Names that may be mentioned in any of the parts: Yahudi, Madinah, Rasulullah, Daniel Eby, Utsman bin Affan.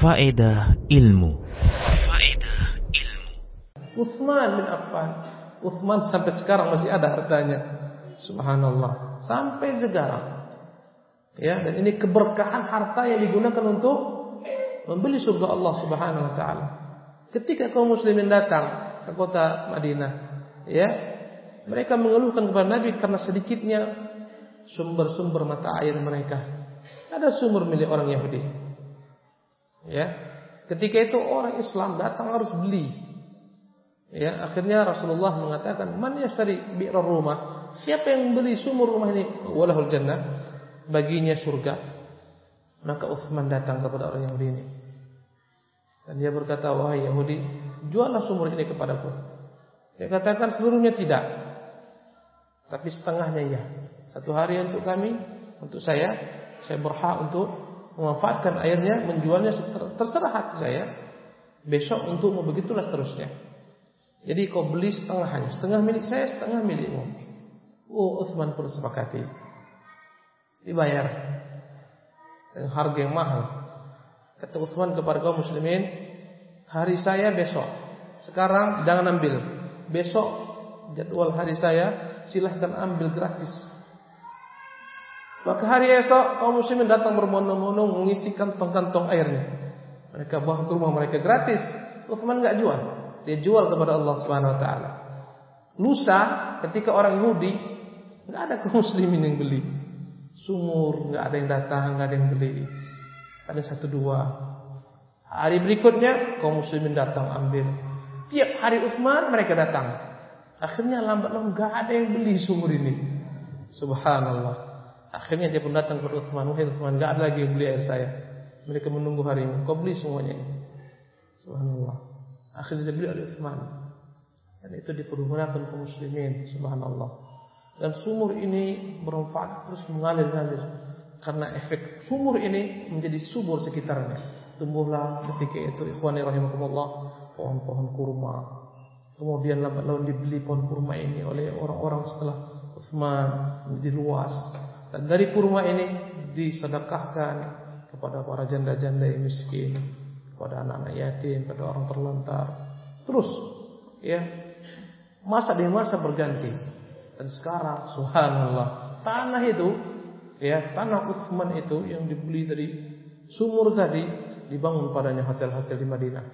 Faedah ilmu. Utsman bin Affan. Utsman sampai sekarang masih ada hartanya. Subhanallah. Sampai sekarang. Ya, dan ini keberkahan harta yang digunakan untuk membeli surga Allah Subhanahu wa taala. Ketika kaum muslimin datang ke kota Madinah, ya, mereka mengeluhkan kepada Nabi karena sedikitnya sumber-sumber mata air mereka. Ada sumber milik orang Yahudi. Ya, ketika itu orang Islam datang harus beli. Ya, akhirnya Rasulullah mengatakan, "Man yashtari bi'r rumah?" Siapa yang beli sumur rumah ini, walahul jannah, baginya surga. Maka Utsman datang kepada orang Yahudi ini. Dan dia berkata, "Wahai Yahudi, juallah sumur ini kepadaku." Dia katakan seluruhnya tidak, tapi setengahnya ya. Satu hari untuk kami, untuk saya berhak untuk memanfaatkan airnya, menjualnya, terserah hati saya. Besok untuk mau begitulah seterusnya. Jadi kau beli setengahnya, setengah milik saya, setengah milikmu. Utsman pun sepakati. Dibayar dengan harga yang mahal. Kata Utsman kepada kaum muslimin, hari saya besok. Sekarang jangan ambil. Besok jadwal hari saya, silahkan ambil gratis. Maka hari esok kaum muslimin datang berbondong-bondong mengisi kantong-kantong airnya. Mereka bawa ke rumah mereka gratis. Utsman enggak jual. Dia jual kepada Allah Subhanahu wa taala. Lusa ketika orang Yahudi, enggak ada kaum muslimin yang beli. Sumur enggak ada yang datang, enggak ada yang beli. Ada 1-2. Hari berikutnya kaum muslimin datang ambil. Tiap hari Utsman mereka datang. Akhirnya lambat-lambat enggak ada yang beli sumur ini. Subhanallah. Akhirnya dia pun datang ke Utsman, "Wahai Utsman, enggak ada lagi yang beli air saya. Mereka menunggu harimu. Kau beli semuanya." Subhanallah. Akhirnya dia beli oleh Utsman. Dan itu dipergunakan kaum muslimin, subhanallah. Dan sumur ini bermanfaat terus mengalir-alir. Karena efek sumur ini menjadi subur sekitarnya. Tumbuhlah ketika itu ikhwani rahimakumullah pohon-pohon kurma. Kemudian lambat laun dibeli pohon kurma ini oleh orang-orang setelah Utsman menjadi luas. Dan dari kurma ini disedekahkan kepada para janda-janda yang miskin, kepada anak-anak yatim, kepada orang terlantar. Terus ya, masa demi masa berganti. Dan sekarang subhanallah, tanah itu, ya, tanah Utsman itu yang dibeli dari sumur tadi, dibangun padanya hotel-hotel di Madinah.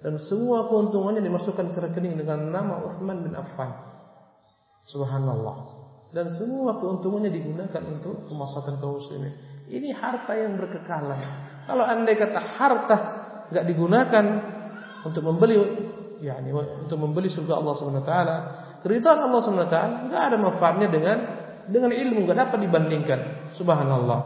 Dan semua keuntungannya dimasukkan ke rekening dengan nama Utsman bin Affan. Subhanallah. Dan semua keuntungannya digunakan untuk kemaslahatan kaum muslimin. Ini harta yang berkekalan. Kalau andai kata harta enggak digunakan untuk membeli, yakni untuk membeli surga Allah Subhanahu wa taala, keridhaan Allah Subhanahu wa taala, enggak ada manfaatnya dengan ilmu, enggak dapat dibandingkan. Subhanallah.